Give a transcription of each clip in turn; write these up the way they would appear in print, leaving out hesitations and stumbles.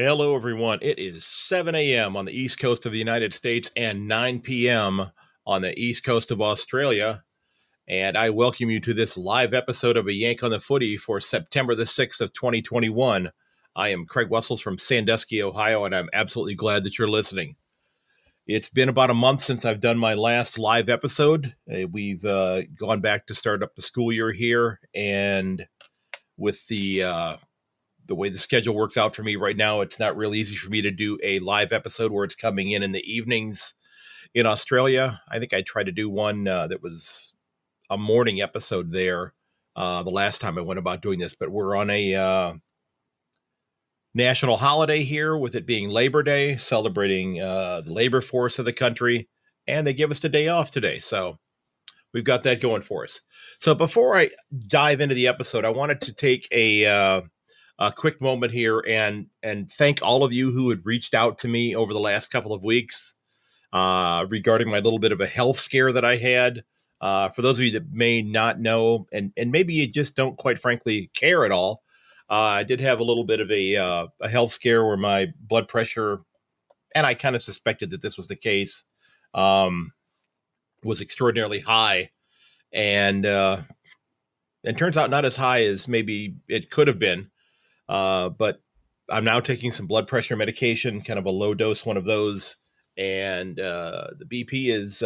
Hello, everyone. It is 7 a.m. on the East Coast of the United States and 9 p.m. on the East Coast of Australia. And I welcome you to this live episode of A Yank on the Footy for September the 6th of 2021. I am Craig Wessels from Sandusky, Ohio, and I'm absolutely glad that you're listening. It's been about a month since I've done my last live episode. We've gone back to start up the school year here, and with the way the schedule works out for me right now, it's not real easy for me to do a live episode where it's coming in the evenings in Australia. I think I tried to do one that was a morning episode there the last time I went about doing this, but we're on a national holiday here, with it being Labor Day, celebrating the labor force of the country, and they give us the day off today. So we've got that going for us. So before I dive into the episode, I wanted to take a quick moment here and thank all of you who had reached out to me over the last couple of weeks regarding my little bit of a health scare that I had. For those of you that may not know, and maybe you just don't quite frankly care at all, I did have a little bit of a health scare where my blood pressure, and I kind of suspected that this was the case, was extraordinarily high. And turns out not as high as maybe it could have been. But I'm now taking some blood pressure medication, kind of a low dose one of those, and the BP is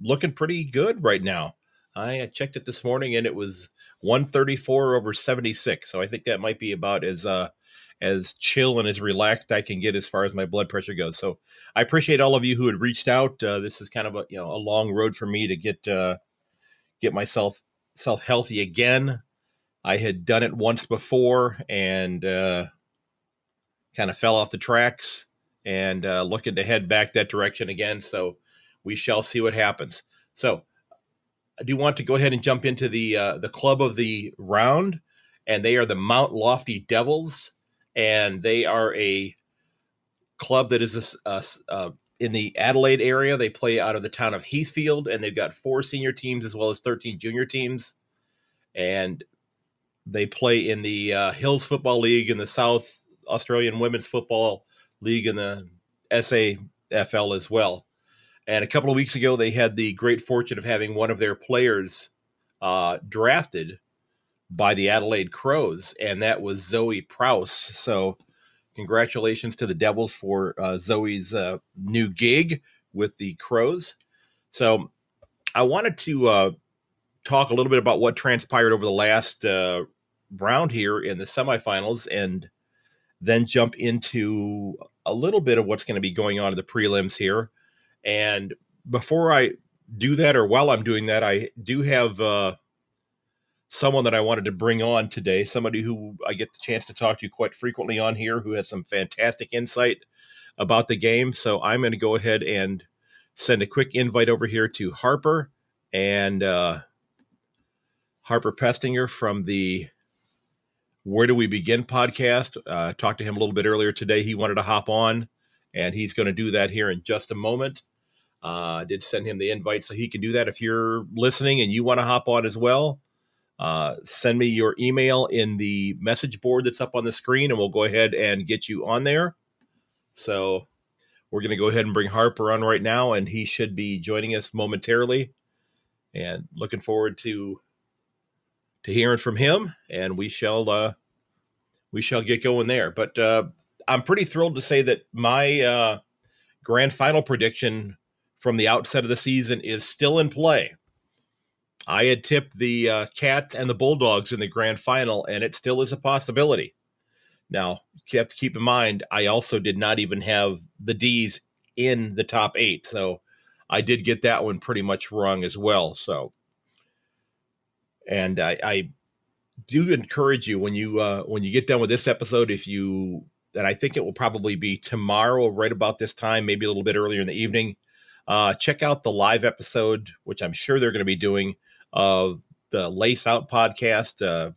looking pretty good right now. I checked it this morning, and it was 134/76, so I think that might be about as chill and as relaxed I can get as far as my blood pressure goes. So I appreciate all of you who had reached out. This is kind of a long road for me to get myself healthy again. I had done it once before and kind of fell off the tracks, and looking to head back that direction again. So we shall see what happens. So I do want to go ahead and jump into the club of the round, and they are the Mount Lofty Devils, and they are a club that is in the Adelaide area. They play out of the town of Heathfield, and they've got 4 senior teams as well as 13 junior teams, and they play in the Hills Football League and the South Australian Women's Football League and the SAFL as well. And a couple of weeks ago, they had the great fortune of having one of their players drafted by the Adelaide Crows, and that was Zoe Prowse. So congratulations to the Devils for Zoe's new gig with the Crows. So I wanted to talk a little bit about what transpired over the last round here in the semifinals, and then jump into a little bit of what's going to be going on in the prelims here. And before I do that, or while I'm doing that, I do have someone that I wanted to bring on today, somebody who I get the chance to talk to quite frequently on here, who has some fantastic insight about the game. So I'm going to go ahead and send a quick invite over here to Harper, and Harper Pestinger from the Where Do We Begin podcast. Talked to him a little bit earlier today. He wanted to hop on, and he's going to do that here in just a moment. I did send him the invite so he can do that. If you're listening and you want to hop on as well, send me your email in the message board that's up on the screen, and we'll go ahead and get you on there. So we're going to go ahead and bring Harper on right now, and he should be joining us momentarily, and looking forward to hearing from him, and we shall get going there. But I'm pretty thrilled to say that my grand final prediction from the outset of the season is still in play. I had tipped the Cats and the Bulldogs in the grand final, and it still is a possibility. Now, you have to keep in mind, I also did not even have the D's in the top 8, so I did get that one pretty much wrong as well. So, and I do encourage you, when you get done with this episode, if you, and I think it will probably be tomorrow, right about this time, maybe a little bit earlier in the evening, check out the live episode, which I'm sure they're going to be doing, of the Lace Out podcast.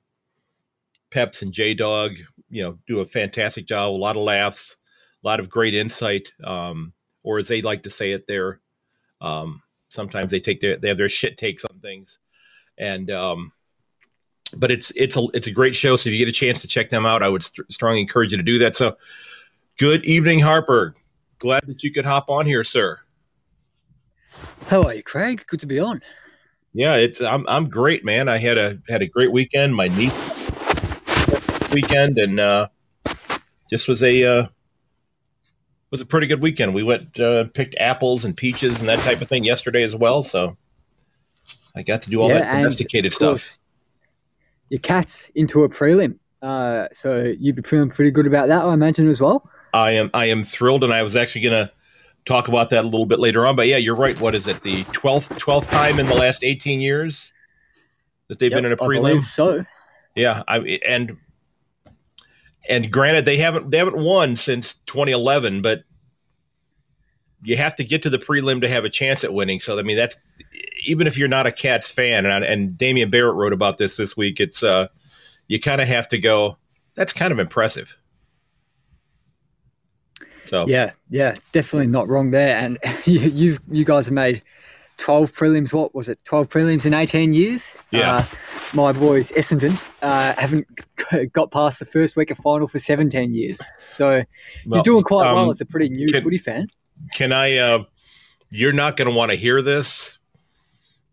Peps and J-Dog, do a fantastic job, a lot of laughs, a lot of great insight, or as they like to say it there, sometimes they have their shit takes on things. And But it's a great show, so if you get a chance to check them out, I would strongly encourage you to do that. So, good evening, Harper. Glad that you could hop on here, sir. How are you, Craig? Good to be on. Yeah, I'm great, man. I had a great weekend. My niece weekend, and just was a pretty good weekend. We went picked apples and peaches and that type of thing yesterday as well. So I got to do all that domesticated stuff. Your cat's into a prelim, so you'd be feeling pretty good about that, I imagine, as well. I am thrilled, and I was actually going to talk about that a little bit later on. But yeah, you're right. What is it? The 12th time in the last 18 years that they've been in a prelim. I believe so. Yeah, and granted, they haven't won since 2011, but you have to get to the prelim to have a chance at winning. So I mean, that's even if you're not a Cats fan, and Damian Barrett wrote about this week. It's you kind of have to go. That's kind of impressive. So yeah, definitely not wrong there. And you guys have made 12 prelims. What was it? 12 prelims in 18 years. Yeah, my boys Essendon haven't got past the first week of final for 17 years. So you're doing quite well. It's a pretty new footy fan. Can I? You're not going to want to hear this,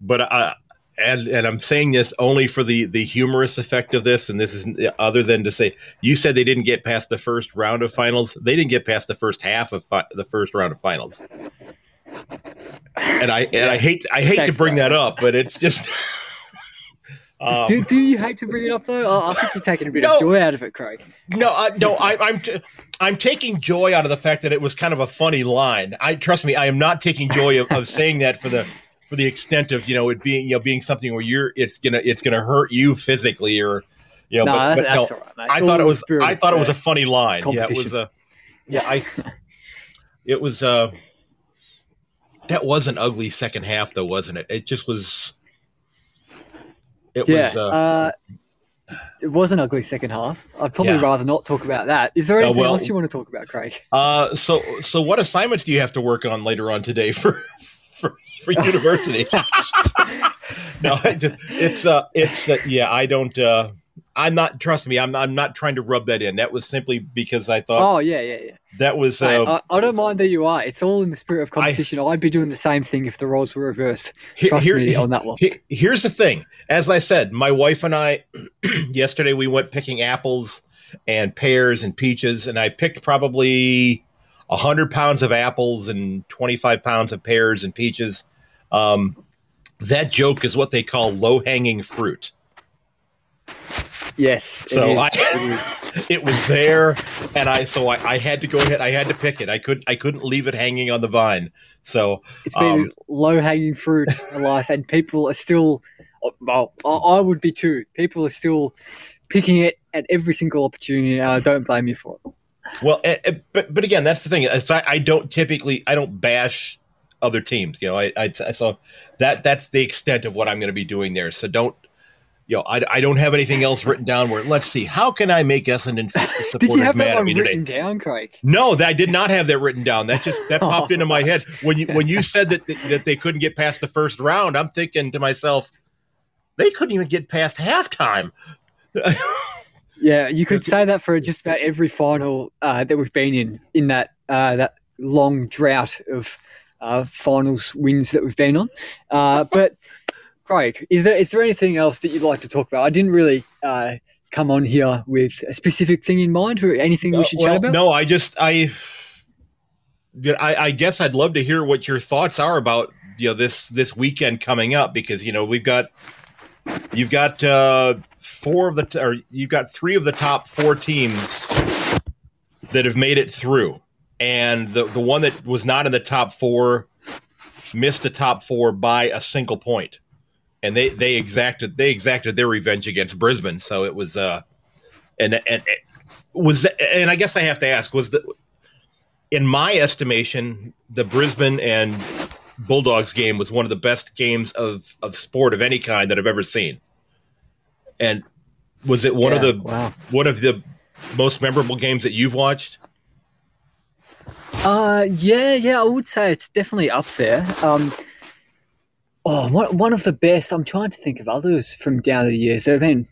but and I'm saying this only for the humorous effect of this, and this is other than to say you said they didn't get past the first round of finals. They didn't get past the first half of the first round of finals. And I hate to bring that up, but it's just. Do you hate to bring it up though? I think you're taking a bit of joy out of it, Craig. I'm taking joy out of the fact that it was kind of a funny line. I am not taking joy of saying that for the extent of it being something where it's gonna hurt you physically or that's all right, mate. I thought it was a funny line. Yeah, it was that was an ugly second half though, wasn't it? It just was. It was an ugly second half. I'd probably rather not talk about that. Is there anything else you want to talk about, Craig? So what assignments do you have to work on later on today for university? No, I don't. I'm not. Trust me, I'm not trying to rub that in. That was simply because I thought. Oh yeah. That was. Mate, I don't mind that you are. It's all in the spirit of competition. I'd be doing the same thing if the roles were reversed. Trust me on that one. Here's the thing. As I said, my wife and I yesterday we went picking apples and pears and peaches, and I picked probably 100 pounds of apples and 25 pounds of pears and peaches. That joke is what they call low-hanging fruit. Yes. So it was there, and I had to go ahead. I had to pick it. I couldn't leave it hanging on the vine. So it's been low hanging fruit in life, and people are still. Well, I would be too. People are still picking it at every single opportunity. And I don't blame you for it. Well, but again, that's the thing. I don't bash other teams. So that's the extent of what I'm going to be doing there. So don't. I don't have anything else written down where, let's see, how can I make Essendon supporters mad? Did you have that one written down, Craig? No, I did not have that written down. That popped into my head. When you said that they couldn't get past the first round, I'm thinking to myself, they couldn't even get past halftime. Yeah, you could say that for just about every final that we've been in that long drought of finals wins that we've been on. But... Craig, is there anything else that you'd like to talk about? I didn't really come on here with a specific thing in mind or anything we should chat about. No, I guess I'd love to hear what your thoughts are about this weekend coming up because you've got you've got three of the top four teams that have made it through, and the one that was not in the top four missed the top four by a single point. And they exacted their revenge against Brisbane. So it was and I guess I have to ask, in my estimation, the Brisbane and Bulldogs game was one of the best games of sport of any kind that I've ever seen. And was it one of the most memorable games that you've watched? I would say it's definitely up there. Oh, one of the best. I'm trying to think of others from down the years. There have been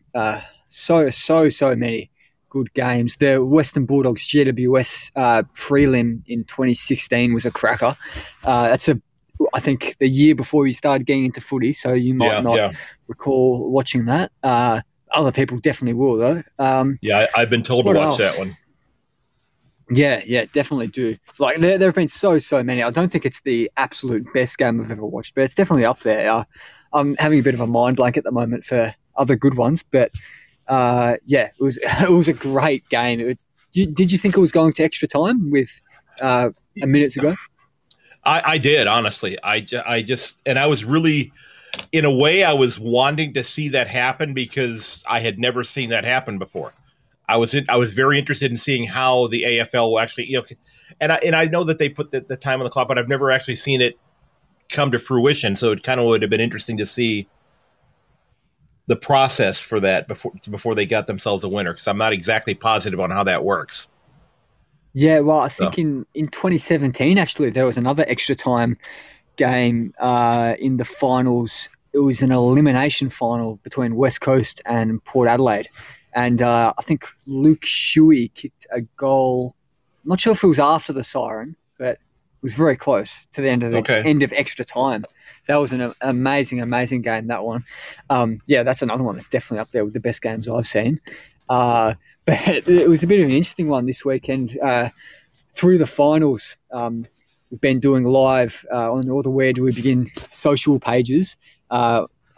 so many good games. The Western Bulldogs GWS prelim in 2016 was a cracker. That's I think the year before you started getting into footy, so you might not recall watching that. Other people definitely will, though. I've been told to watch that one. Yeah, definitely do. Like, there have been so many. I don't think it's the absolute best game I've ever watched, but it's definitely up there. I'm having a bit of a mind blank at the moment for other good ones, but it was a great game. Did you think it was going to extra time with a minute to go? I did, honestly. I was really, in a way, I was wanting to see that happen because I had never seen that happen before. I was very interested in seeing how the AFL will actually, and I know that they put the time on the clock, but I've never actually seen it come to fruition. So it kind of would have been interesting to see the process for that before they got themselves a winner, because I'm not exactly positive on how that works. Yeah, well, I think in 2017, actually, there was another extra time game in the finals. It was an elimination final between West Coast and Port Adelaide. And I think Luke Shuey kicked a goal. I'm not sure if it was after the siren, but it was very close to the end of extra time. So that was an amazing game, that one. That's another one that's definitely up there with the best games I've seen. But it was a bit of an interesting one this weekend. Through the finals, we've been doing live on all the Where Do We Begin social pages.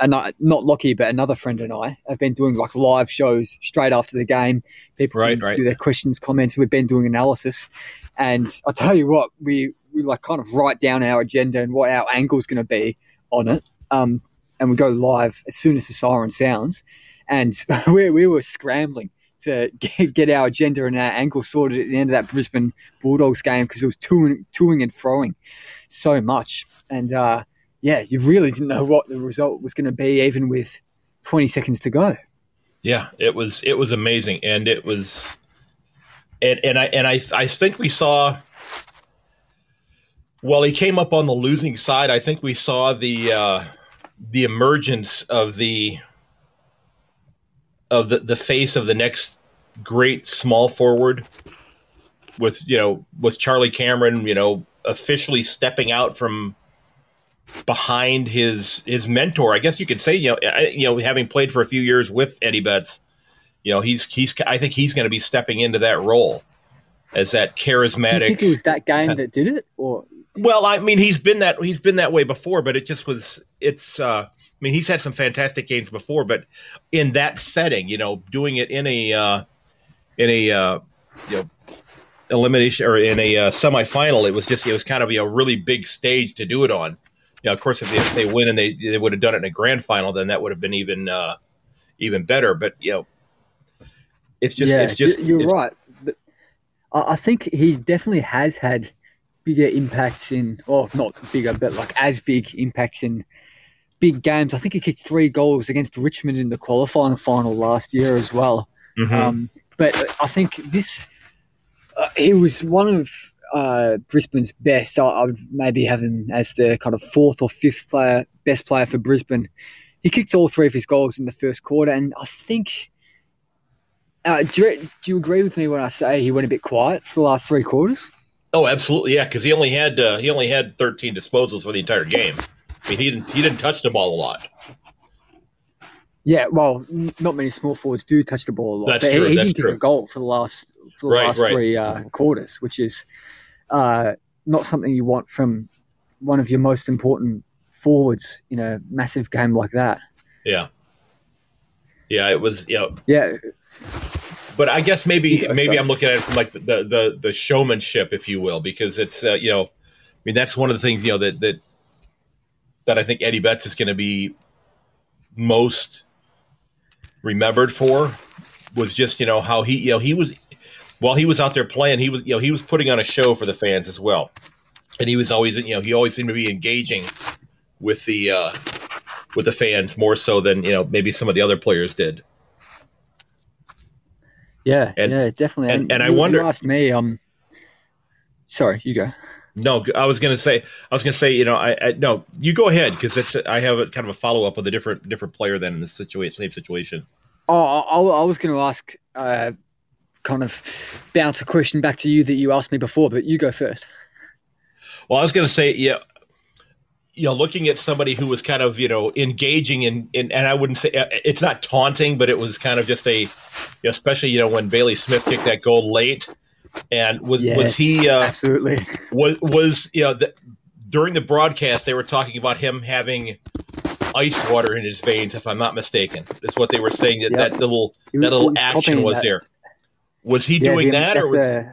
And not Lockie, but another friend and I have been doing like live shows straight after the game. People do their questions, comments. We've been doing analysis, and I tell you what, we like kind of write down our agenda and what our angle is going to be on it, and we go live as soon as the siren sounds. And we were scrambling to get our agenda and our angle sorted at the end of that Brisbane Bulldogs game because it was toing and froing so much, and you really didn't know what the result was going to be, even with 20 seconds to go. Yeah, it was amazing, and it was, and I think we saw. Well, he came up on the losing side. I think we saw the emergence of the face of the next great small forward, with Charlie Cameron, officially stepping out from behind his mentor, I guess you could say, having played for a few years with Eddie Betts, I think he's going to be stepping into that role as that charismatic. Do you think it was that game that did it, or? Well, I mean, he's been that way before, but it just was. It's he's had some fantastic games before, but in that setting, doing it in a elimination or in a semifinal, it was kind of a really big stage to do it on. Of course, if they win and they would have done it in a grand final, then that would have been even better. But you're right. But I think he definitely has had bigger impacts as big impacts in big games. I think he kicked 3 goals against Richmond in the qualifying final last year as well. Mm-hmm. But I think this he was one of Brisbane's best. I would maybe have him as the kind of 4th or 5th best player for Brisbane. He kicked all 3 of his goals in the first quarter, and I think do you agree with me when I say he went a bit quiet for the last 3 quarters? Oh, absolutely, yeah, because he only had 13 disposals for the entire game. I mean, he didn't touch the ball a lot. Yeah, well, not many small forwards do touch the ball a lot. That's true. He didn't get a goal for the last three quarters, which is not something you want from one of your most important forwards in a massive game like that. Yeah. Yeah, it was, yeah. But I guess maybe I'm looking at it from like the showmanship, if you will, because it's, that's one of the things, that I think Eddie Betts is going to be most remembered for, was just, how he, he was, while he was out there playing, he was putting on a show for the fans as well. And he was always, he always seemed to be engaging with the fans more so than, maybe some of the other players did. Yeah, definitely. And I wonder. You asked me, sorry, you go. No, I was going to say, no, you go ahead because I have a kind of a follow up of the different player than in the same situation. Oh, I was going to ask, kind of bounce a question back to you that you asked me before, but you go first. Well, I was going to say, yeah, looking at somebody who was kind of, engaging in, and I wouldn't say it's not taunting, but it was kind of just especially, when Bailey Smith kicked that goal late. And was he absolutely was during the broadcast they were talking about him having ice water in his veins, if I'm not mistaken. Is what they were saying that little action was that. There. Was he doing that, or was?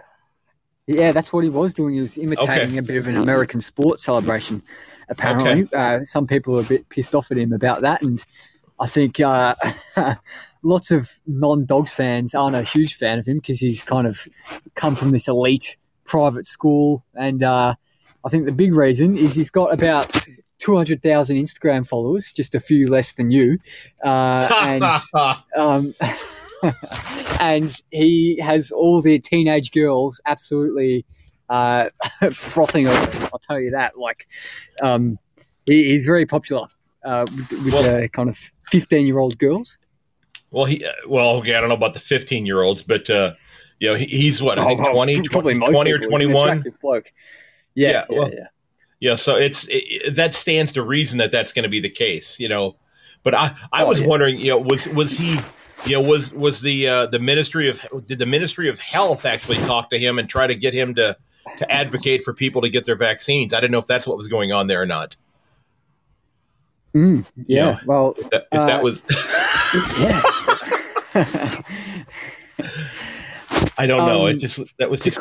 Yeah, that's what he was doing. He was imitating a bit of an American sports celebration. Apparently, some people are a bit pissed off at him about that, and I think lots of non-Dogs fans aren't a huge fan of him because he's kind of come from this elite private school. And I think the big reason is he's got about 200,000 Instagram followers, just a few less than you. And he has all the teenage girls absolutely frothing over him, I'll tell you that. Like, he's very popular with kind of 15-year-old girls. Well, I don't know about the 15-year-olds, but he's what, I think 20 or 21. Yeah. So it's that stands to reason that's going to be the case, But I was wondering, did the Ministry of Health actually talk to him and try to get him to advocate for people to get their vaccines? I didn't know if that's what was going on there or not. Well, if that was, I don't know. It just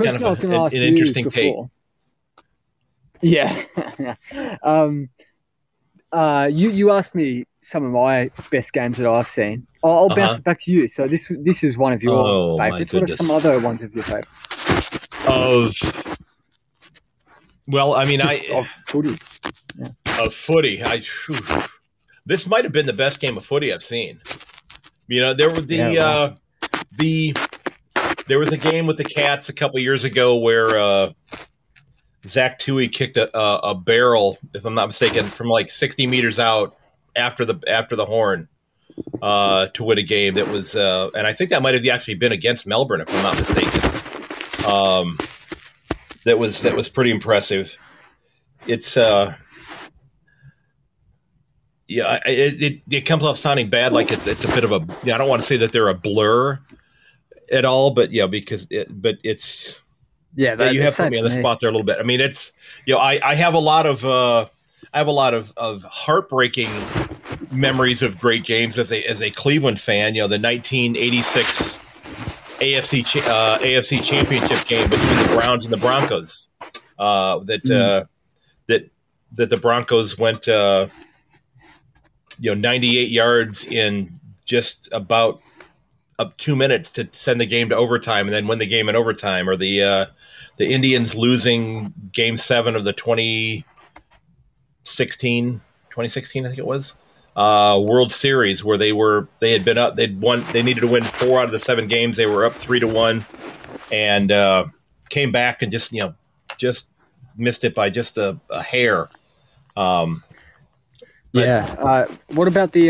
kind of an interesting take. Yeah. You asked me some of my best games that I've seen. I'll bounce it back to you. So this is one of your favorites. What are some other ones of your favorites? Of footy. Yeah. Of footy, this might have been the best game of footy I've seen. There were there was a game with the Cats a couple years ago where Zach Tuohy kicked a barrel, if I'm not mistaken, from like 60 meters out after the horn to win a game. That was, and I think that might have actually been against Melbourne, if I'm not mistaken. That was pretty impressive. It's it comes off sounding bad, like it's a bit of a. I don't want to say that they're a blur at all, but you have put me on the spot there a little bit. I mean, it's I have a lot of heartbreaking memories of great games as a Cleveland fan. The 1986 AFC Championship game between the Browns and the Broncos. That the Broncos went 98 yards in just about 2 minutes to send the game to overtime and then win the game in overtime, or the Indians losing game 7 of the 2016, I think it was, World Series, where they needed to win 4 out of the 7 games. They were up 3-1 and came back and just missed it by just a hair. What about the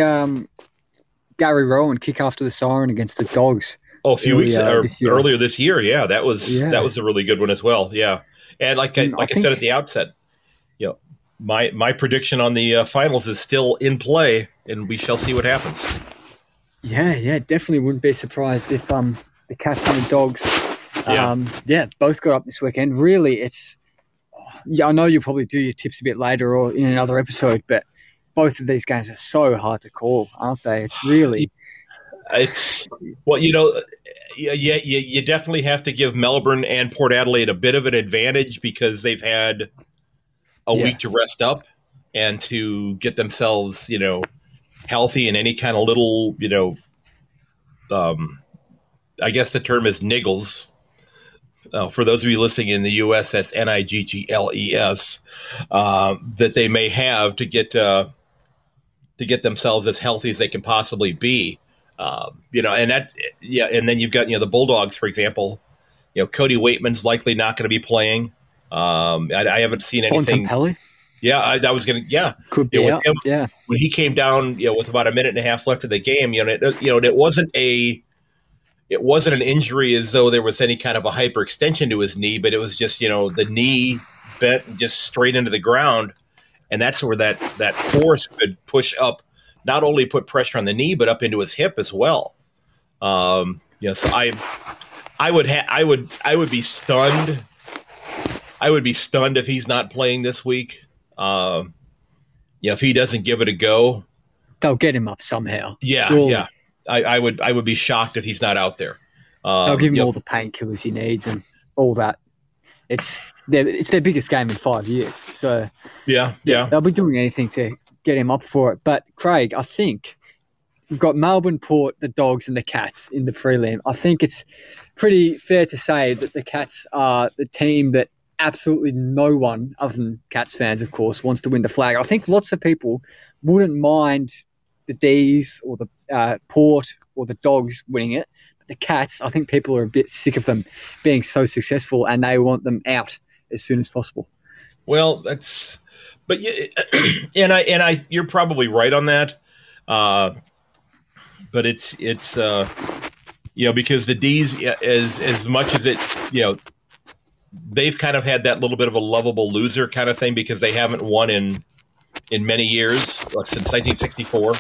Gary Rohan kick after the siren against the Dogs? Oh, a few weeks earlier this year. Yeah, that was a really good one as well. Yeah, and I said at the outset, my prediction on the finals is still in play, and we shall see what happens. Yeah, definitely wouldn't be surprised if the Cats and the Dogs, both got up this weekend. Really, it's. Yeah, I know you'll probably do your tips a bit later or in another episode, but both of these games are so hard to call, aren't they? You definitely have to give Melbourne and Port Adelaide a bit of an advantage because they've had a week to rest up and to get themselves, healthy in any kind of little, I guess the term is niggles. For those of you listening in the U.S., that's niggles that they may have to get themselves as healthy as they can possibly be, And and then you've got the Bulldogs, for example. Cody Weightman's likely not going to be playing. I haven't seen anything. Yeah, I was going to. Yeah, could be. When he came down, with about a minute and a half left of the game, it wasn't an injury as though there was any kind of a hyperextension to his knee, but it was just the knee bent just straight into the ground, and that's where that force could push up, not only put pressure on the knee but up into his hip as well. So I would be stunned. I would be stunned if he's not playing this week. If he doesn't give it a go, they'll get him up somehow. Yeah, surely. Yeah. I would be shocked if he's not out there. They'll give him all the painkillers he needs and all that. It's their biggest game in 5 years, so yeah, they'll be doing anything to get him up for it. But Craig, I think we've got Melbourne, Port, the Dogs, and the Cats in the prelim. I think it's pretty fair to say that the Cats are the team that absolutely no one, other than Cats fans, of course, wants to win the flag. I think lots of people wouldn't mind the D's or the Port or the Dogs winning it. But the Cats, I think people are a bit sick of them being so successful and they want them out as soon as possible. Well, that's – but – and you're probably right on that. But it's because the D's, as much as it – they've kind of had that little bit of a lovable loser kind of thing because they haven't won in many years, since 1964,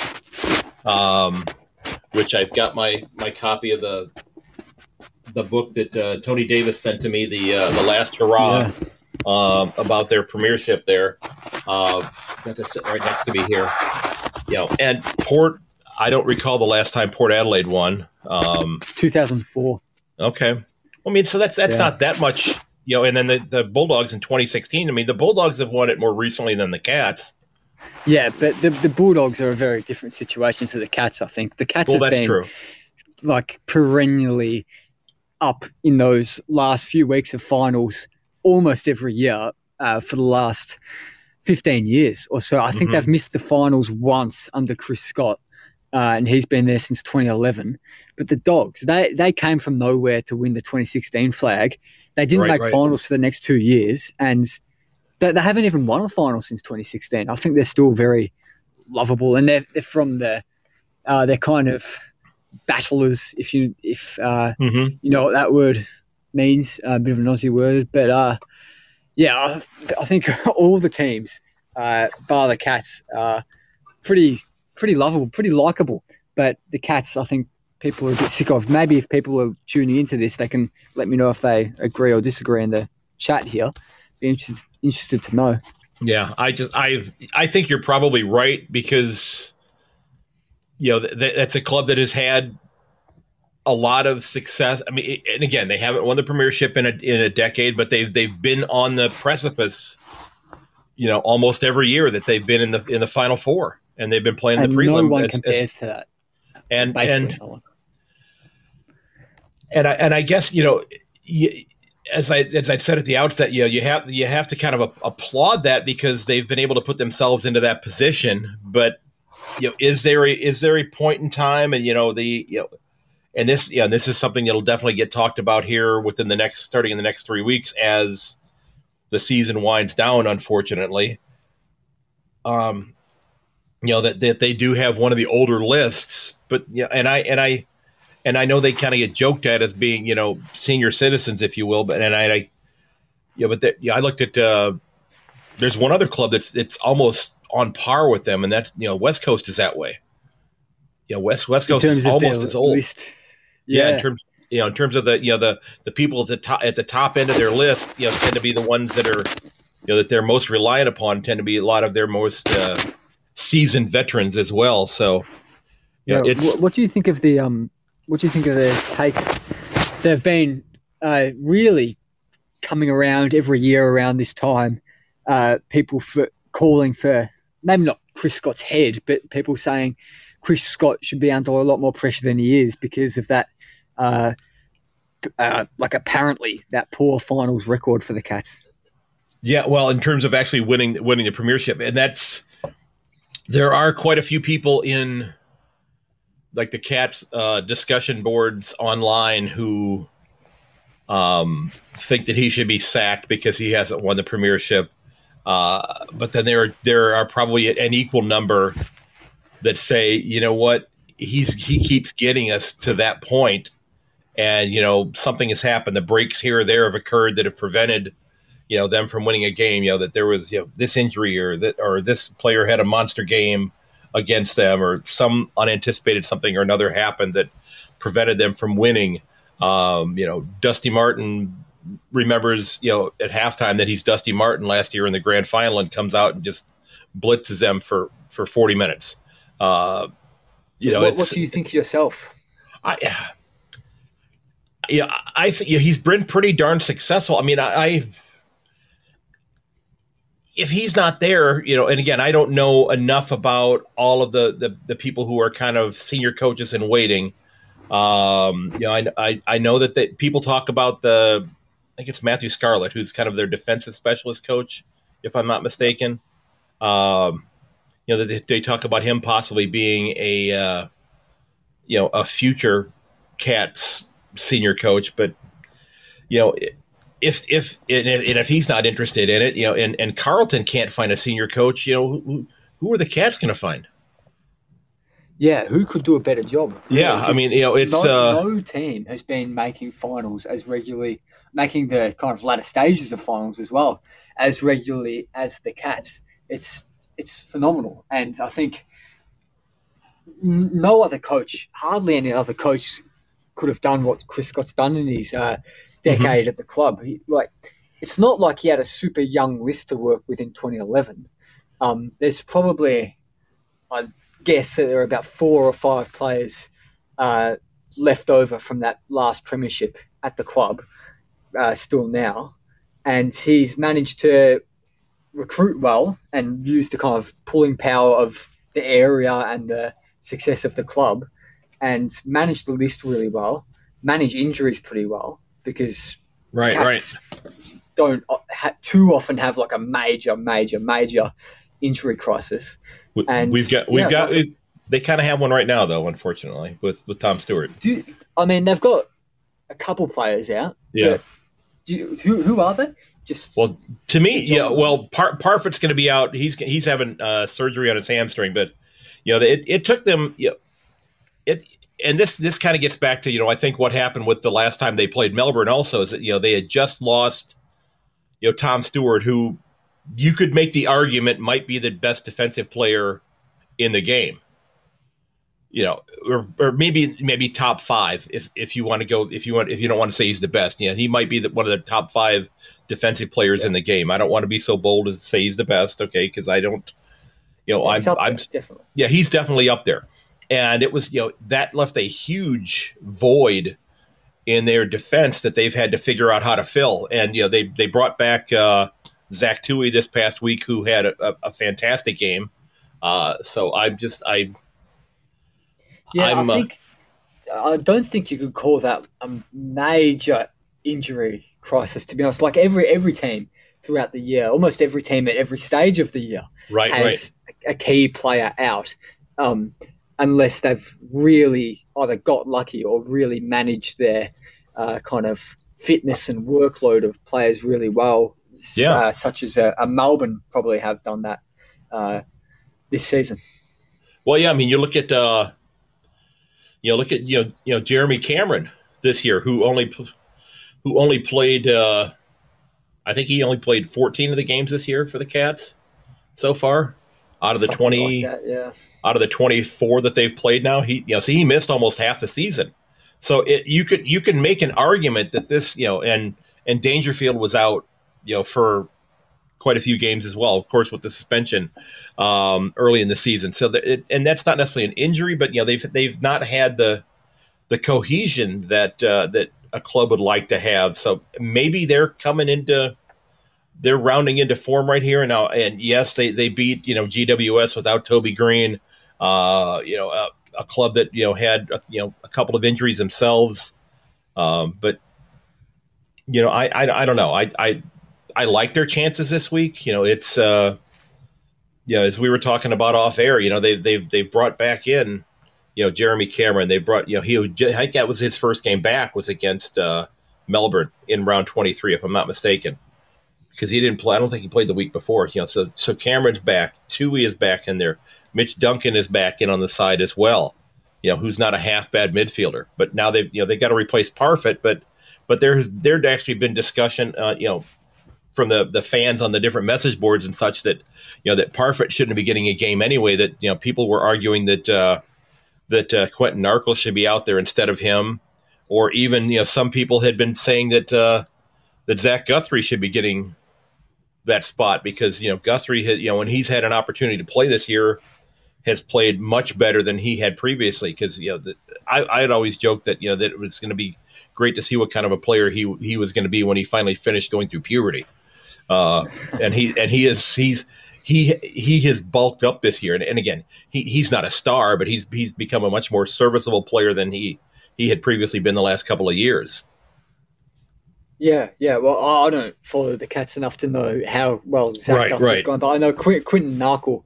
which I've got my copy of the book that Tony Davis sent to me, the Last Hurrah, about their premiership there. That's sitting right next to me here. And Port, I don't recall the last time Port Adelaide won. 2004. Okay. I mean, so that's not that much. And then the Bulldogs in 2016. I mean, the Bulldogs have won it more recently than the Cats. Yeah, but the Bulldogs are a very different situation to the Cats, I think. The Cats have been true. Like perennially up in those last few weeks of finals almost every year for the last 15 years or so. I think they've missed the finals once under Chris Scott. And he's been there since 2011. But the Dogs, they came from nowhere to win the 2016 flag. They didn't make finals for the next 2 years, and they haven't even won a final since 2016. I think they're still very lovable, and they're from the they're kind of battlers, you know what that word means. A bit of an Aussie word, but I think all the teams, bar the Cats, are pretty lovable, pretty likable. But the Cats, I think people are a bit sick of. Maybe if people are tuning into this, they can let me know if they agree or disagree in the chat here. Be interested to know. Yeah, I think you're probably right because that's a club that has had a lot of success. I mean, and again, they haven't won the premiership in a decade, but they've been on the precipice. Almost every year that they've been in the Final Four. And they've been playing the prelim. No one compares to that. And I guess as I said at the outset, you have to kind of applaud that because they've been able to put themselves into that position. But is there a point in time, and this is something that'll definitely get talked about here starting in the next 3 weeks as the season winds down, unfortunately. That they do have one of the older lists, but and I know they kind of get joked at as being senior citizens, if you will. But I looked at there's one other club that's almost on par with them, and that's West Coast is that way. Yeah, West Coast is almost as old. List. Yeah. in terms of the people at the top end of their list, tend to be the ones that are that they're most reliant upon. Tend to be a lot of their most seasoned veterans as well. So what do you think of their takes? They've been really coming around every year around this time, people for calling for maybe not Chris Scott's head, but people saying Chris Scott should be under a lot more pressure than he is because of that apparently that poor finals record for the Cats. Yeah, well, in terms of actually winning the premiership, and that's there are quite a few people in like the Cats discussion boards online who think that he should be sacked because he hasn't won the premiership. But then there are probably an equal number that say, you know what, he keeps getting us to that point, and you know something has happened. The breaks here or there have occurred that have prevented them from winning a game. That there was this injury or this player had a monster game against them, or some unanticipated something or another happened that prevented them from winning. Dusty Martin remembers, at halftime that he's Dusty Martin last year in the grand final and comes out and just blitzes them for 40 minutes. What do you think of yourself? I think he's been pretty darn successful. I mean, if he's not there, and again, I don't know enough about all of the people who are kind of senior coaches in waiting. I know that people talk about I think it's Matthew Scarlett, who's kind of their defensive specialist coach, if I'm not mistaken. They talk about him possibly being a future Cats senior coach, but if he's not interested in it, and Carlton can't find a senior coach, who are the Cats going to find? Yeah, who could do a better job? Yeah, it's no team has been making finals as regularly, making the kind of latter stages of finals as well as regularly as the Cats. It's phenomenal, and I think no other coach, hardly any other coach, could have done what Chris Scott's done in his decade at the club. It's not like he had a super young list to work with in 2011. There's probably, I guess, that there are about 4 or 5 players left over from that last premiership at the club still now. And he's managed to recruit well and use the kind of pulling power of the area and the success of the club, and manage the list really well, manage injuries pretty well, because Cats don't too often have like a major injury crisis. And they kind of have one right now though, unfortunately, with Tom Stewart. They've got a couple players out. Yeah. Who are they? To me, Parfitt's going to be out. He's having surgery on his hamstring, but it took them. And this kind of gets back to I think what happened with the last time they played Melbourne also is that they had just lost Tom Stewart, who you could make the argument might be the best defensive player in the game, or maybe top 5 if you want to go, if you don't want to say he's the best. He might be one of the top 5 defensive players in the game. I don't want to be so bold as to say he's the best, okay, because I don't he's definitely up there. And it was, that left a huge void in their defense that they've had to figure out how to fill. And, they brought back Zach Tuohy this past week, who had a fantastic game. I don't think you could call that a major injury crisis, to be honest. Like every team throughout the year, almost every team at every stage of the year has a key player out. Unless they've really either got lucky or really managed their kind of fitness and workload of players really well, such as a Melbourne probably have done that this season. Well, yeah, I mean, you look at Jeremy Cameron this year, who only played I think he only played 14 of the games this year for the Cats so far out of the 20. Like that, yeah. Out of the 24 that they've played now, he missed almost half the season. So you can make an argument that this, and Dangerfield was out, for quite a few games as well, of course, with the suspension early in the season. So and that's not necessarily an injury, but they've not had the cohesion that a club would like to have. So maybe they're rounding into form right here and now. And yes, they beat GWS without Toby Green. A club that had a couple of injuries themselves, but I don't know. I like their chances this week. It's as we were talking about off air. They brought back in Jeremy Cameron. They brought I think that was his first game back was against Melbourne in round 23, if I'm not mistaken, because he didn't play. I don't think he played the week before. You know, so Cameron's back. Tuohy is back in there. Mitch Duncan is back in on the side as well. You know, who's not a half bad midfielder, but now they've got to replace Parfitt. But there'd actually been discussion, from the fans on the different message boards and such that, that Parfitt shouldn't be getting a game anyway. That people were arguing that Quinton Narkle should be out there instead of him, or even some people had been saying that Zach Guthrie should be getting that spot because Guthrie had, when he's had an opportunity to play this year, has played much better than he had previously. Because I had always joked that that it was going to be great to see what kind of a player he was going to be when he finally finished going through puberty, and he has bulked up this year. And again, he's not a star, but he's become a much more serviceable player than he had previously been the last couple of years. Yeah. Well, I don't follow the Cats enough to know how well Zach Guthrie's gone, but I know Quinton Narkle,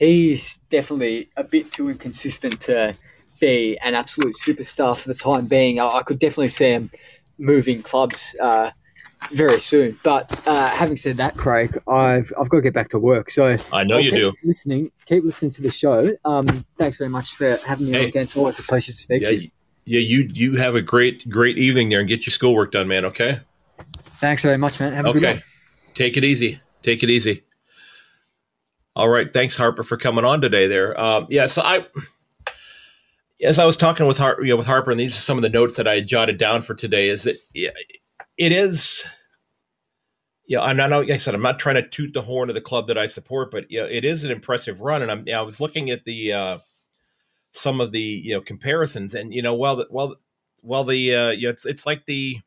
he's definitely a bit too inconsistent to be an absolute superstar for the time being. I could definitely see him moving clubs very soon. But having said that, Craig, I've got to get back to work. So I know you do. Keep listening to the show. Thanks very much for having me on again. It's always a pleasure to speak to you. Yeah, you have a great evening there and get your schoolwork done, man, okay? Thanks very much, man. Have a good one. Take it easy. All right. Thanks, Harper, for coming on today there. As I was talking with Harper, with Harper, and these are some of the notes that I jotted down for today, is that it is – I'm not trying to toot the horn of the club that I support, but it is an impressive run. And I was looking at the some of the comparisons, and it's like the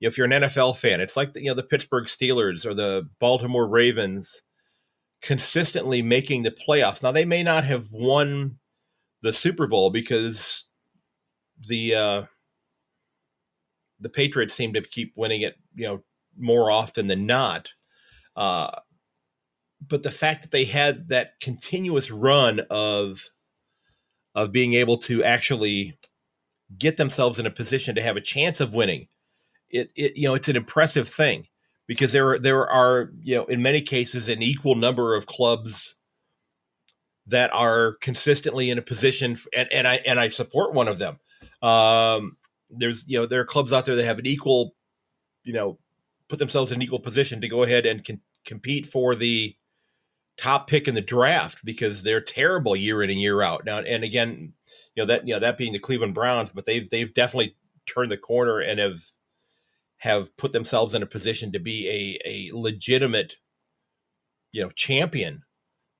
if you're an NFL fan, it's like the Pittsburgh Steelers or the Baltimore Ravens consistently making the playoffs. Now they may not have won the Super Bowl because the Patriots seem to keep winning it more often than not, but the fact that they had that continuous run of being able to actually get themselves in a position to have a chance of winning, it's an impressive thing, because there are in many cases an equal number of clubs that are consistently in a position, and I support one of them. There are clubs out there that have an equal, put themselves in an equal position to go ahead and compete for the top pick in the draft because they're terrible year in and year out now. And again, that being the Cleveland Browns, but they've definitely turned the corner and have put themselves in a position to be a legitimate, champion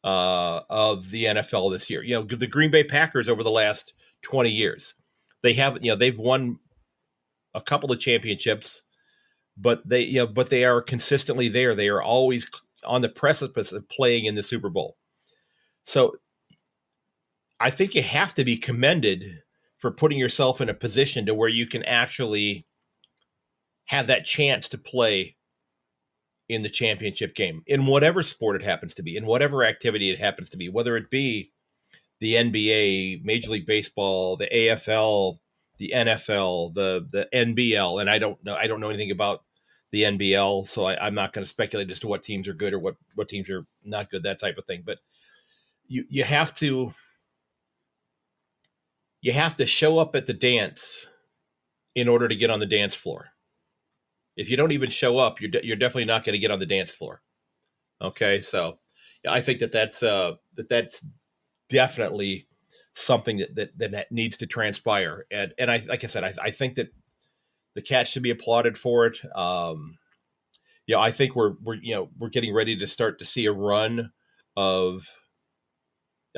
of the NFL this year. The Green Bay Packers over the last 20 years, they have, they've won a couple of championships, but they are consistently there. They are always on the precipice of playing in the Super Bowl. So I think you have to be commended for putting yourself in a position to where you can actually have that chance to play in the championship game, in whatever sport it happens to be, in whatever activity it happens to be, whether it be the NBA, Major League Baseball, the AFL, the NFL, the NBL. And I don't know anything about the NBL, so I'm not going to speculate as to what teams are good or what teams are not good, that type of thing. But you have to show up at the dance in order to get on the dance floor. If you don't even show up, you're definitely not going to get on the dance floor. Okay, so I think that's definitely something that needs to transpire. And I, like I said, I think that the Cats should be applauded for it. I think we're getting ready to start to see a run of.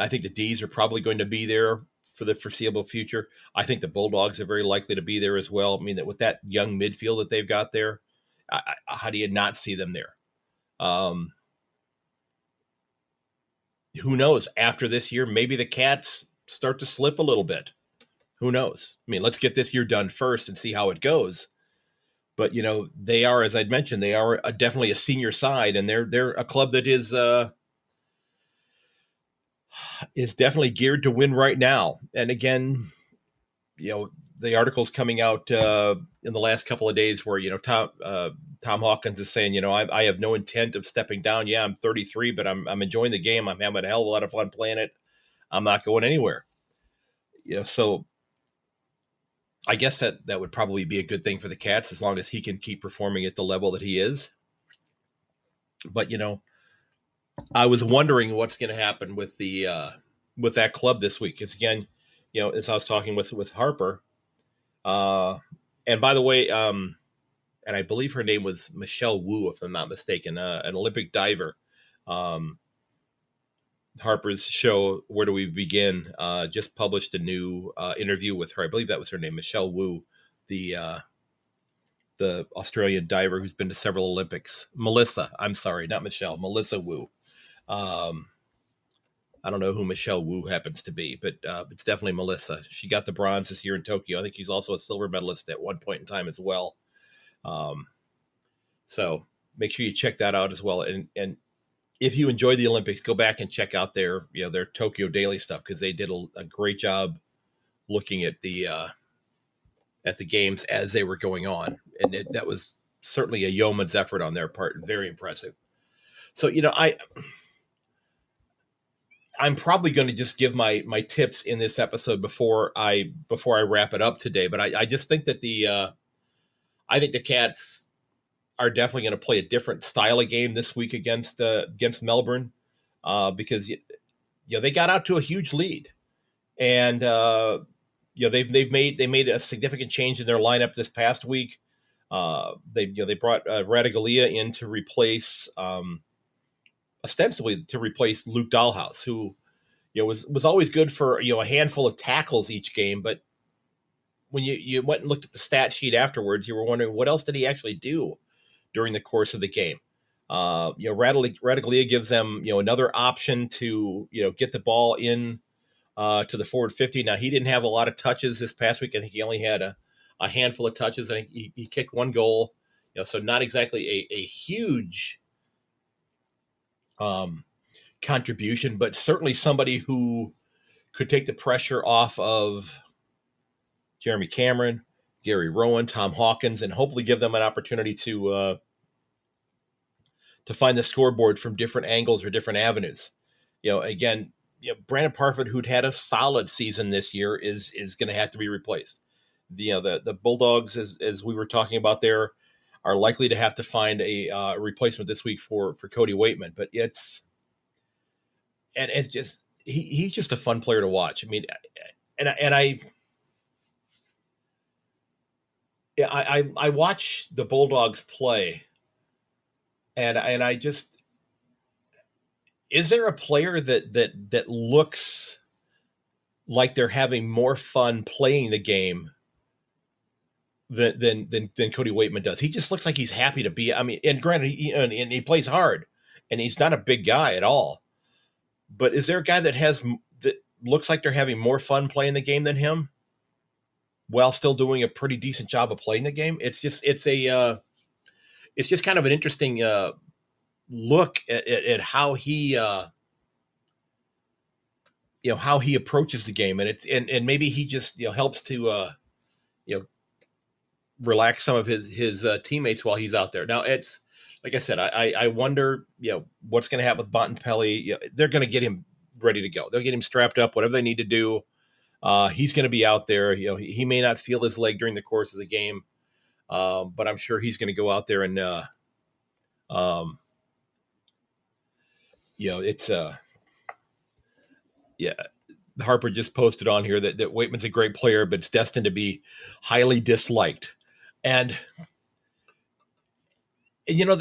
I think the D's are probably going to be there for the foreseeable future. I think the Bulldogs are very likely to be there as well. I mean, that with that young midfield that they've got there, how do you not see them there? Who knows? After this year, maybe the Cats start to slip a little bit. Who knows? I mean, let's get this year done first and see how it goes. But they are, as I'd mentioned, they are definitely a senior side, and they're a club that is definitely geared to win right now. And again, the articles coming out in the last couple of days where, you know, Tom Hawkins is saying, you know, I have no intent of stepping down. Yeah, I'm 33, but I'm enjoying the game. I'm having a hell of a lot of fun playing it. I'm not going anywhere. You know, so I guess that would probably be a good thing for the Cats as long as he can keep performing at the level that he is. But, you know, I was wondering what's going to happen with the with that club this week. Because, again, you know, as I was talking with Harper, and by the way, and I believe her name was Michelle Wu, if I'm not mistaken, an Olympic diver. Harper's show, Where Do We Begin, just published a new interview with her. I believe that was her name, Michelle Wu, the Australian diver who's been to several Olympics. Melissa, I'm sorry, not Michelle, Melissa Wu. I don't know who Michelle Wu happens to be, but it's definitely Melissa. She got the bronze this year in Tokyo. I think she's also a silver medalist at one point in time as well. So make sure you check that out as well. And if you enjoy the Olympics, go back and check out their Tokyo Daily stuff, because they did a great job looking at the games as they were going on. And that was certainly a yeoman's effort on their part. Very impressive. So, you know, I'm probably going to just give my tips in this episode before I wrap it up today. But I just think that the Cats are definitely going to play a different style of game this week against Melbourne, because, you know, they got out to a huge lead, and you know, they made a significant change in their lineup this past week. They brought Radigalia in to replace, ostensibly to replace Luke Dahlhouse, who, you know, was always good for, you know, a handful of tackles each game, but when you went and looked at the stat sheet afterwards, you were wondering what else did he actually do during the course of the game. You know, Radigalia gives them, you know, another option to, you know, get the ball in to the forward 50. Now, he didn't have a lot of touches this past week. I think he only had a handful of touches, and he kicked one goal. You know, so not exactly a huge contribution, but certainly somebody who could take the pressure off of Jeremy Cameron, Gary Rohan, Tom Hawkins, and hopefully give them an opportunity to find the scoreboard from different angles or different avenues. You know, again, you know, Brandon Parfitt, who'd had a solid season this year, is going to have to be replaced. The Bulldogs, as we were talking about there, are likely to have to find a replacement this week for Cody Weightman. But it's just he's just a fun player to watch. I mean, I watch the Bulldogs play, and I just, is there a player that looks like they're having more fun playing the game than Cody Weightman does? He just looks like he's happy to be. I mean, and granted, he plays hard, and he's not a big guy at all. But is there a guy that looks like they're having more fun playing the game than him, while still doing a pretty decent job of playing the game? It's just kind of an interesting look at how he, you know, how he approaches the game, and and maybe he just, you know, helps to, you know, relax some of his teammates while he's out there. Now, it's like I said, I wonder, you know, what's going to happen with Bontempelli. You know, they're going to get him ready to go. They'll get him strapped up, whatever they need to do. He's going to be out there. You know, he may not feel his leg during the course of the game, but I'm sure he's going to go out there and, you know, it's, yeah. Harper just posted on here that Weightman's a great player, but it's destined to be highly disliked. And you know,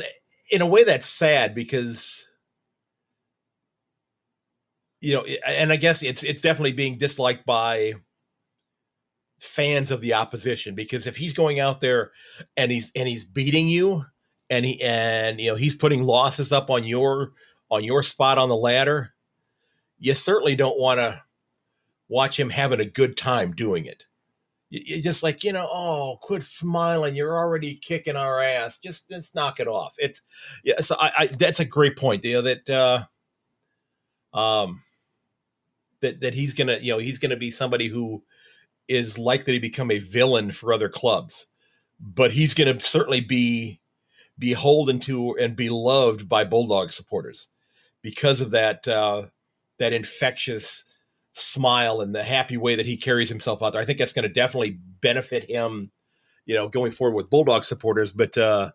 in a way that's sad, because, you know, and I guess it's definitely being disliked by fans of the opposition, because if he's going out there and he's beating you, and you know, he's putting losses up on your spot on the ladder, you certainly don't want to watch him having a good time doing it. You're just like, you know, oh, quit smiling. You're already kicking our ass. Just knock it off. It's, yeah. So I that's a great point. You know that. That he's gonna be somebody who is likely to become a villain for other clubs, but he's going to certainly be beholden to and be loved by Bulldog supporters because of that that infectious smile and the happy way that he carries himself out there. I think that's going to definitely benefit him, you know, going forward with Bulldog supporters, but not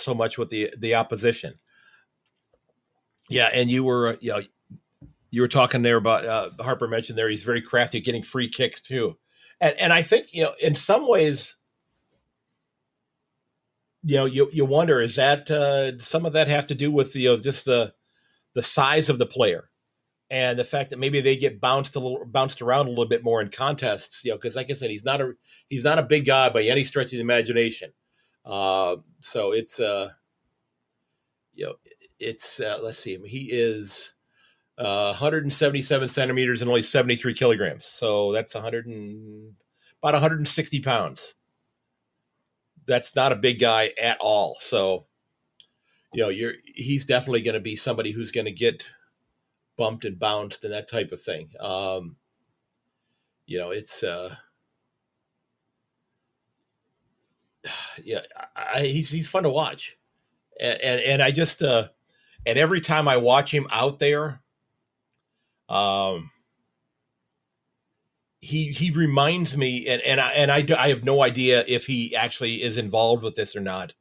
so much with the opposition. Yeah, and you were talking there about Harper mentioned there he's very crafty at getting free kicks too, and I think in some ways, you wonder is that some of that have to do with just the size of the player and the fact that maybe they get bounced around a little bit more in contests, because like I said, he's not a big guy by any stretch of the imagination. So it's let's see, he is 177 centimeters and only 73 kilograms. So that's about 160 pounds. That's not a big guy at all. So, he's definitely going to be somebody who's going to get bumped and bounced and that type of thing. He's fun to watch. And I just, and every time I watch him out there, he reminds me, and I have no idea if he actually is involved with this or not,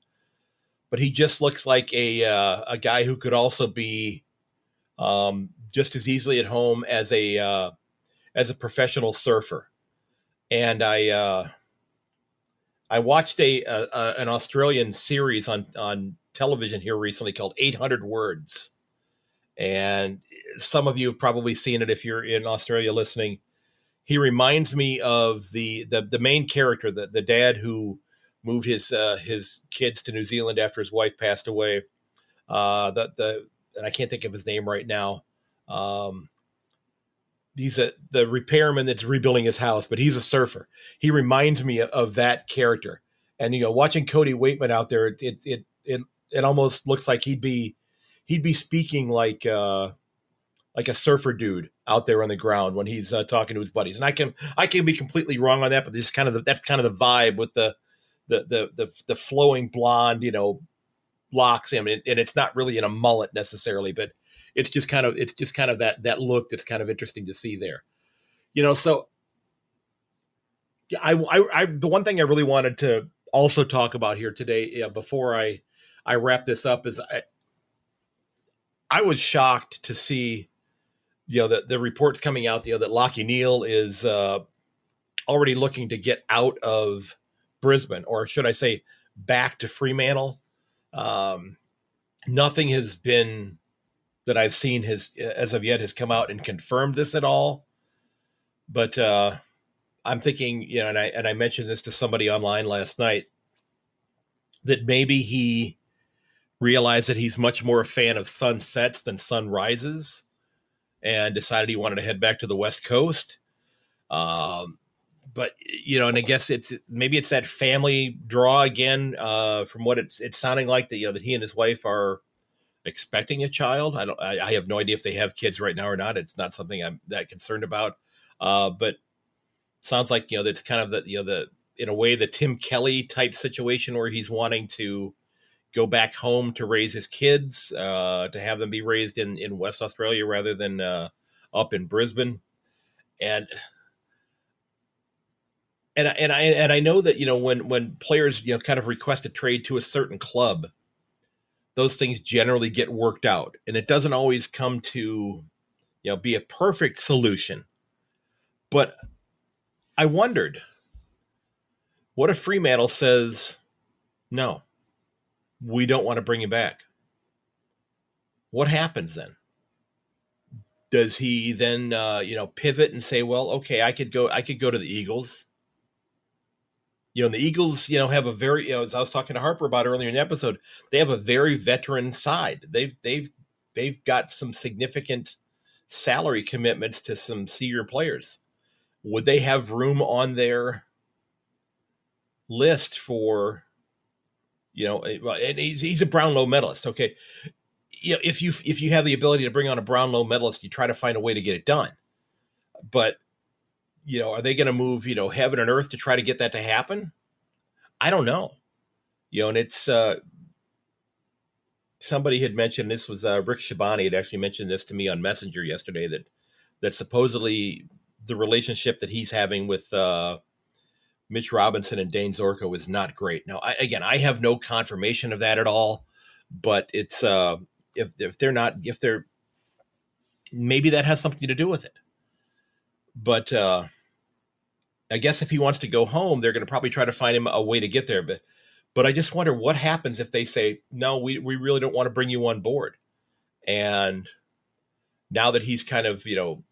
but he just looks like a guy who could also be just as easily at home as a professional surfer. And I watched an Australian series on television here recently called 800 Words. And some of you have probably seen it if you're in Australia listening. He reminds me of the main character, the dad who moved his kids to New Zealand after his wife passed away. And I can't think of his name right now. He's the repairman that's rebuilding his house, but he's a surfer. He reminds me of that character. And watching Cody Weightman out there, it almost looks like he'd be speaking like a surfer dude out there on the ground when he's talking to his buddies. And I can be completely wrong on that, but just kind of that's kind of the vibe with the flowing blonde, locks him, and it's not really in a mullet necessarily, but it's just kind of that look that's kind of interesting to see there, So yeah, I the one thing I really wanted to also talk about here today, before I wrap this up, is I was shocked to see, the reports coming out, that Lachie Neale is already looking to get out of Brisbane, or should I say, back to Fremantle. Nothing has been that I've seen as of yet has come out and confirmed this at all. But I'm thinking, and I mentioned this to somebody online last night, that maybe he realized that he's much more a fan of sunsets than sunrises and decided he wanted to head back to the West Coast. But, and I guess maybe it's that family draw again, from what it's sounding like, that, that he and his wife are expecting a child. I have no idea if they have kids right now or not. It's not something I'm that concerned about. But sounds like, that's kind of in a way, the Tim Kelly type situation where he's wanting to go back home to raise his kids, to have them be raised in West Australia rather than up in Brisbane. And I know that, when players, kind of request a trade to a certain club, those things generally get worked out, and it doesn't always come to, be a perfect solution. But I wondered, what if Fremantle says, no, we don't want to bring him back? What happens then? Does he then, pivot and say, well, okay, I could go to the Eagles. And the Eagles, have a very, as I was talking to Harper about earlier in the episode, they have a very veteran side. They've got some significant salary commitments to some senior players. Would they have room on their list for, and he's a Brownlow medalist. Okay. If you have the ability to bring on a Brownlow medalist, you try to find a way to get it done. But, you know, are they going to move, you know, heaven and earth to try to get that to happen? I don't know. You know, and it's somebody had mentioned this was Rick Shabani had actually mentioned this to me on Messenger yesterday, that supposedly the relationship that he's having with Mitch Robinson and Dane Zorco is not great. Now, I have no confirmation of that at all, but it's if they're maybe that has something to do with it. But I guess if he wants to go home, they're going to probably try to find him a way to get there. But I just wonder what happens if they say, no, we really don't want to bring you on board. And now that he's kind of, you know,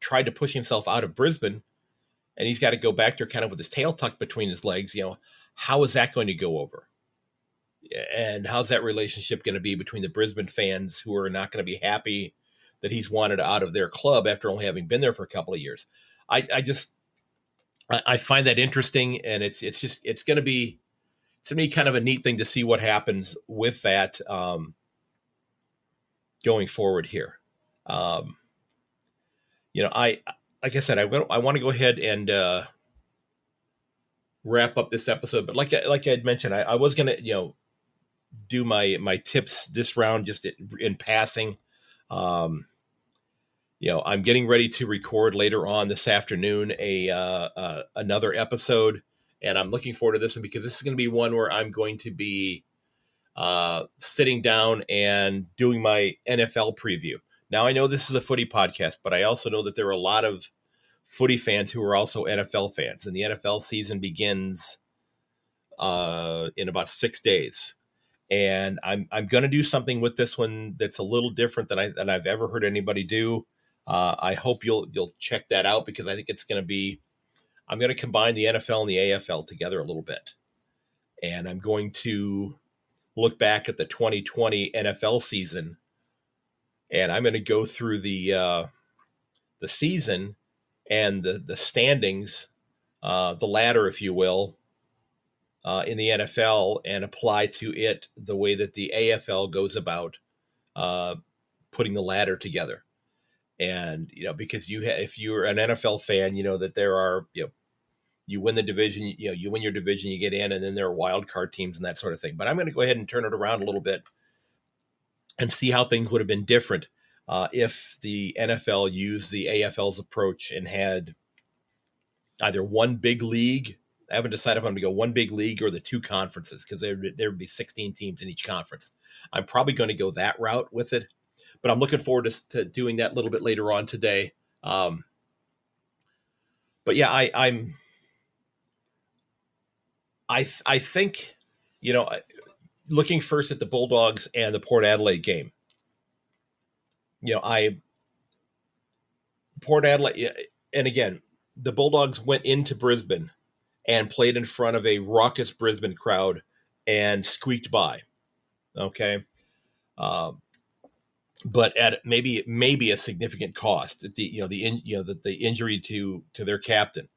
tried to push himself out of Brisbane, and he's got to go back there kind of with his tail tucked between his legs, you know, how is that going to go over? And how's that relationship going to be between the Brisbane fans who are not going to be happy that he's wanted out of their club after only having been there for a couple of years? I find that interesting, and it's going to be, to me, kind of a neat thing to see what happens with that going forward here. Like I said, I want to go ahead and wrap up this episode. But like I had mentioned, I was going to, do my tips this round just in passing. I'm getting ready to record later on this afternoon another episode, and I'm looking forward to this one because this is going to be one where I'm going to be sitting down and doing my NFL preview. Now, I know this is a footy podcast, but I also know that there are a lot of footy fans who are also NFL fans, and the NFL season begins in about 6 days. And I'm going to do something with this one that's a little different than I've ever heard anybody do. I hope you'll check that out because I think it's going to be, I'm going to combine the NFL and the AFL together a little bit. And I'm going to look back at the 2020 NFL season. And I'm going to go through the season and the standings, the ladder, if you will, in the NFL, and apply to it the way that the AFL goes about putting the ladder together. And because if you're an NFL fan, you know that there are you win the division, you win your division, you get in, and then there are wild card teams and that sort of thing. But I'm going to go ahead and turn it around a little bit and see how things would have been different if the NFL used the AFL's approach and had either one big league. I haven't decided if I'm going to go one big league or the two conferences, because there would be 16 teams in each conference. I'm probably going to go that route with it, but I'm looking forward to doing that a little bit later on today. But yeah, I think, looking first at the Bulldogs and the Port Adelaide game, Port Adelaide, and again, the Bulldogs went into Brisbane and played in front of a raucous Brisbane crowd and squeaked by. Okay. But at maybe a significant cost, the injury to their captain.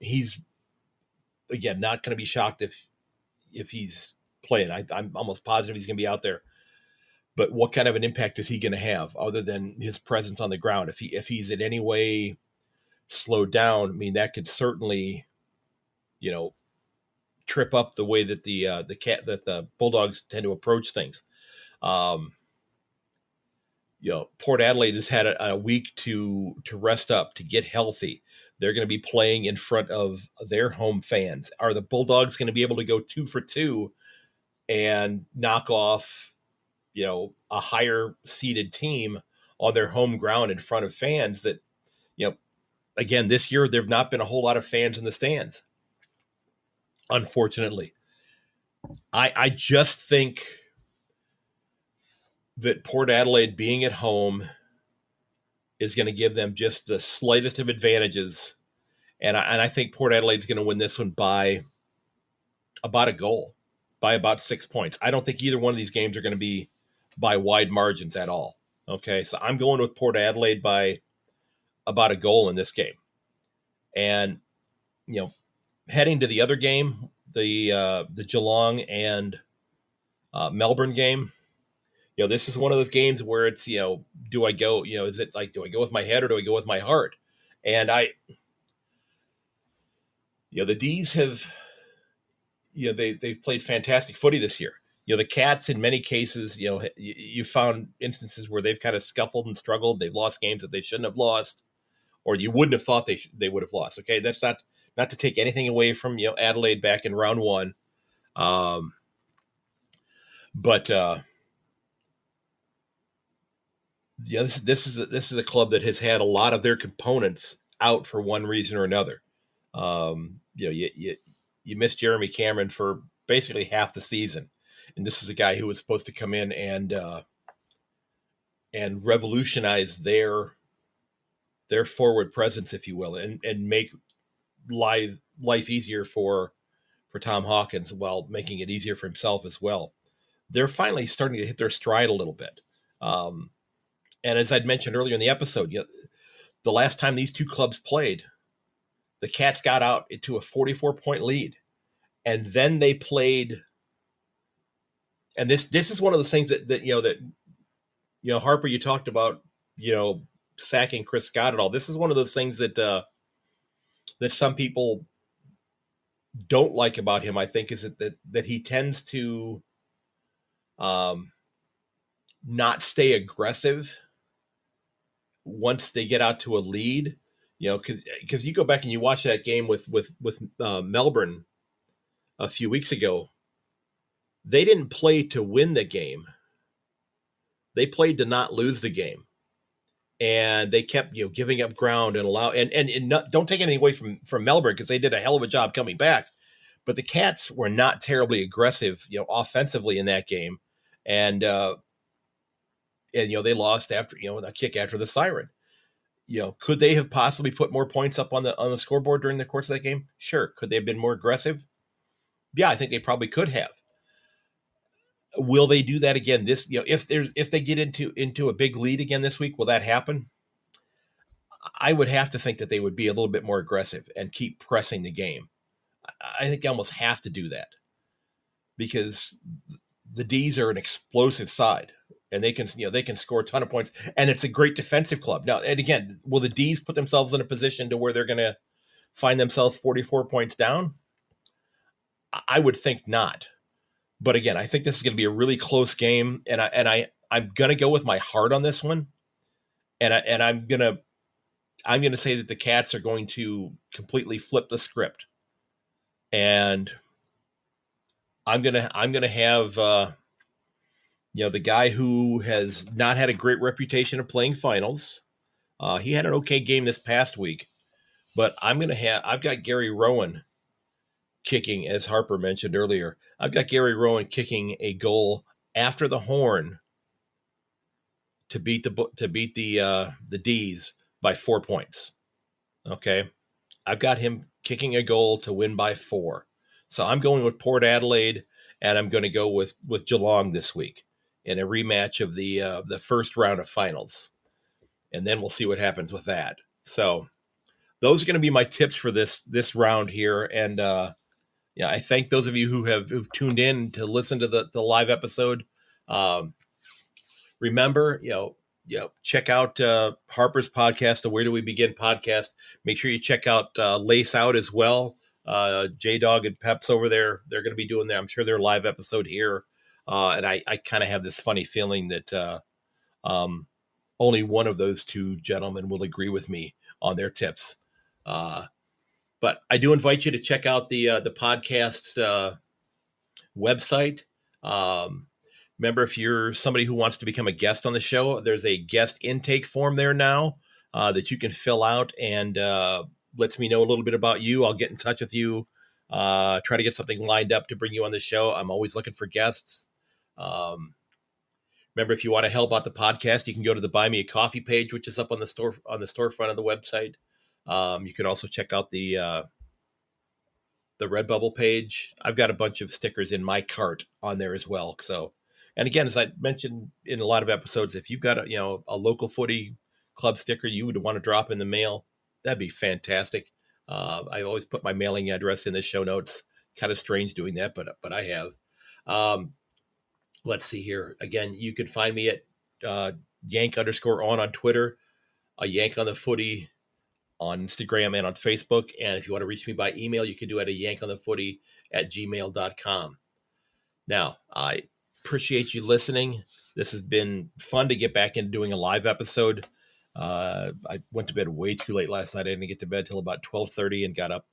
He's again, not going to be shocked if he's playing. I'm almost positive he's going to be out there, but what kind of an impact is he going to have other than his presence on the ground? If he's in any way slowed down, I mean, that could certainly, trip up the way that the Bulldogs tend to approach things. Port Adelaide has had a week to rest up, to get healthy. They're going to be playing in front of their home fans. Are the Bulldogs going to be able to go 2 for 2 and knock off, a higher seeded team on their home ground in front of fans that, again, this year, there've not been a whole lot of fans in the stands. Unfortunately, I just think that Port Adelaide being at home is going to give them just the slightest of advantages. And I think Port Adelaide's going to win this one by about a goal, by about 6 points. I don't think either one of these games are going to be by wide margins at all. Okay, so I'm going with Port Adelaide by about a goal in this game. And, heading to the other game, the Geelong and Melbourne game, you know, this is one of those games where it's, you know, do I go, you know, is it like, do I go with my head or do I go with my heart? And I, you know, the D's have, you know, they've played fantastic footy this year. You know, the Cats, in many cases, you know, you found instances where they've kind of scuffled and struggled. They've lost games that they shouldn't have lost, or you wouldn't have thought they would have lost. Okay, that's not to take anything away from, you know, Adelaide back in round one, but this is a club that has had a lot of their components out for one reason or another. You know, you miss Jeremy Cameron for basically half the season. And this is a guy who was supposed to come in and revolutionize their forward presence, if you will, and make life easier for Tom Hawkins while making it easier for himself as well. They're finally starting to hit their stride a little bit. And as I'd mentioned earlier in the episode, you know, the last time these two clubs played, the Cats got out to a 44-point lead, and then they played. And this is one of those things that Harper, you talked about, you know, sacking Chris Scott and all. This is one of those things that some people don't like about him, I think, is that he tends to not stay aggressive once they get out to a lead, you know, because you go back and you watch that game with Melbourne a few weeks ago. They didn't play to win the game. They played to not lose the game. And they kept, you know, giving up ground and allow, and don't take anything away from Melbourne, because they did a hell of a job coming back. But the Cats were not terribly aggressive, you know, offensively in that game. And you know, they lost after, you know, a kick after the siren. You know, could they have possibly put more points up on the scoreboard during the course of that game? Sure. Could they have been more aggressive? Yeah, I think they probably could have. Will they do that again? This, you know, if they get into a big lead again this week, will that happen? I would have to think that they would be a little bit more aggressive and keep pressing the game. I think they almost have to do that, because the D's are an explosive side, and they can score a ton of points, and it's a great defensive club. Now, and again, will the D's put themselves in a position to where they're going to find themselves 44 points down? I would think not. But again, I think this is going to be a really close game, and I'm going to go with my heart on this one, and I'm going to say that the Cats are going to completely flip the script, and I'm going to have you know, the guy who has not had a great reputation of playing finals. He had an okay game this past week, but I've got Gary Rohan kicking, as Harper mentioned earlier. I've got Gary Rohan kicking a goal after the horn to beat the D's by 4 points. Okay, I've got him kicking a goal to win by 4. So I'm going with Port Adelaide, and I'm going to go with Geelong this week in a rematch of the first round of finals, and then we'll see what happens with that. So those are going to be my tips for this round here, and yeah, I thank those of you who've tuned in to listen to the live episode. Remember, you know, check out Harper's podcast, the Where Do We Begin podcast. Make sure you check out Lace Out as well. J-Dog and Peps over there, they're going to be doing their, I'm sure, their live episode here. And I kind of have this funny feeling that only one of those two gentlemen will agree with me on their tips. But I do invite you to check out the podcast's website. Remember, if you're somebody who wants to become a guest on the show, there's a guest intake form there now that you can fill out, and lets me know a little bit about you. I'll get in touch with you, try to get something lined up to bring you on the show. I'm always looking for guests. Remember, if you want to help out the podcast, you can go to the Buy Me a Coffee page, which is up on the storefront of the website. You can also check out the Redbubble page. I've got a bunch of stickers in my cart on there as well. So, and again, as I mentioned in a lot of episodes, if you've got a local footy club sticker you would want to drop in the mail, that'd be fantastic. I always put my mailing address in the show notes. Kind of strange doing that, but I have. let's see here. Again, you can find me at yank_on Twitter, Yank on the Footy on Instagram and on Facebook. And if you want to reach me by email, you can do it at yankonthefooty@gmail.com. Now, I appreciate you listening. This has been fun to get back into doing a live episode. I went to bed way too late last night. I didn't get to bed till about 12:30 and got up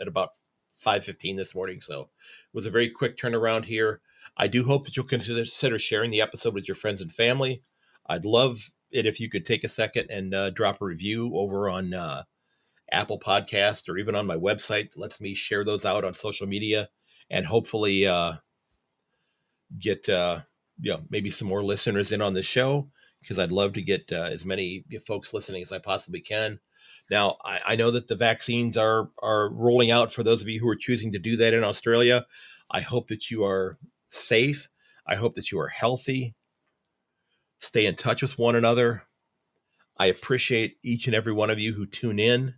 at about 5:15 this morning. So it was a very quick turnaround here. I do hope that you'll consider sharing the episode with your friends and family. I'd love it if you could take a second and drop a review over on Apple Podcast or even on my website. It lets me share those out on social media and hopefully get maybe some more listeners in on the show, because I'd love to get as many folks listening as I possibly can. Now, I know that the vaccines are rolling out for those of you who are choosing to do that in Australia. I hope that you are safe. I hope that you are healthy. Stay in touch with one another. I appreciate each and every one of you who tune in.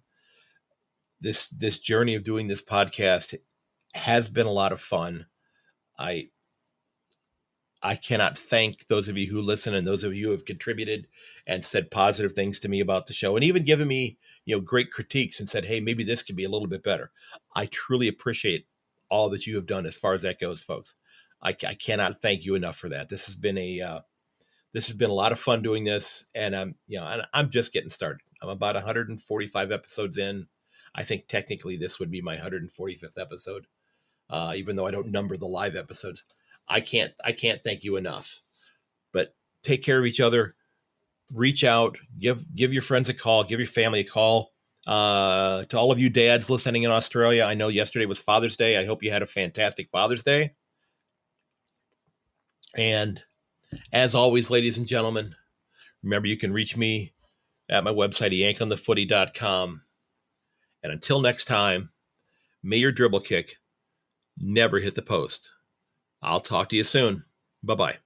This journey of doing this podcast has been a lot of fun. I cannot thank those of you who listen and those of you who have contributed and said positive things to me about the show and even given me, great critiques and said, hey, maybe this could be a little bit better. I truly appreciate all that you have done as far as that goes, folks. I cannot thank you enough for that. This has been a lot of fun doing this, and I'm just getting started. I'm about 145 episodes in. I think technically this would be my 145th episode, even though I don't number the live episodes. I can't thank you enough, but take care of each other, reach out, give your friends a call, give your family a call, to all of you dads listening in Australia. I know yesterday was Father's Day. I hope you had a fantastic Father's Day. And as always, ladies and gentlemen, remember you can reach me at my website, yankonthefooty.com. And until next time, may your dribble kick never hit the post. I'll talk to you soon. Bye-bye.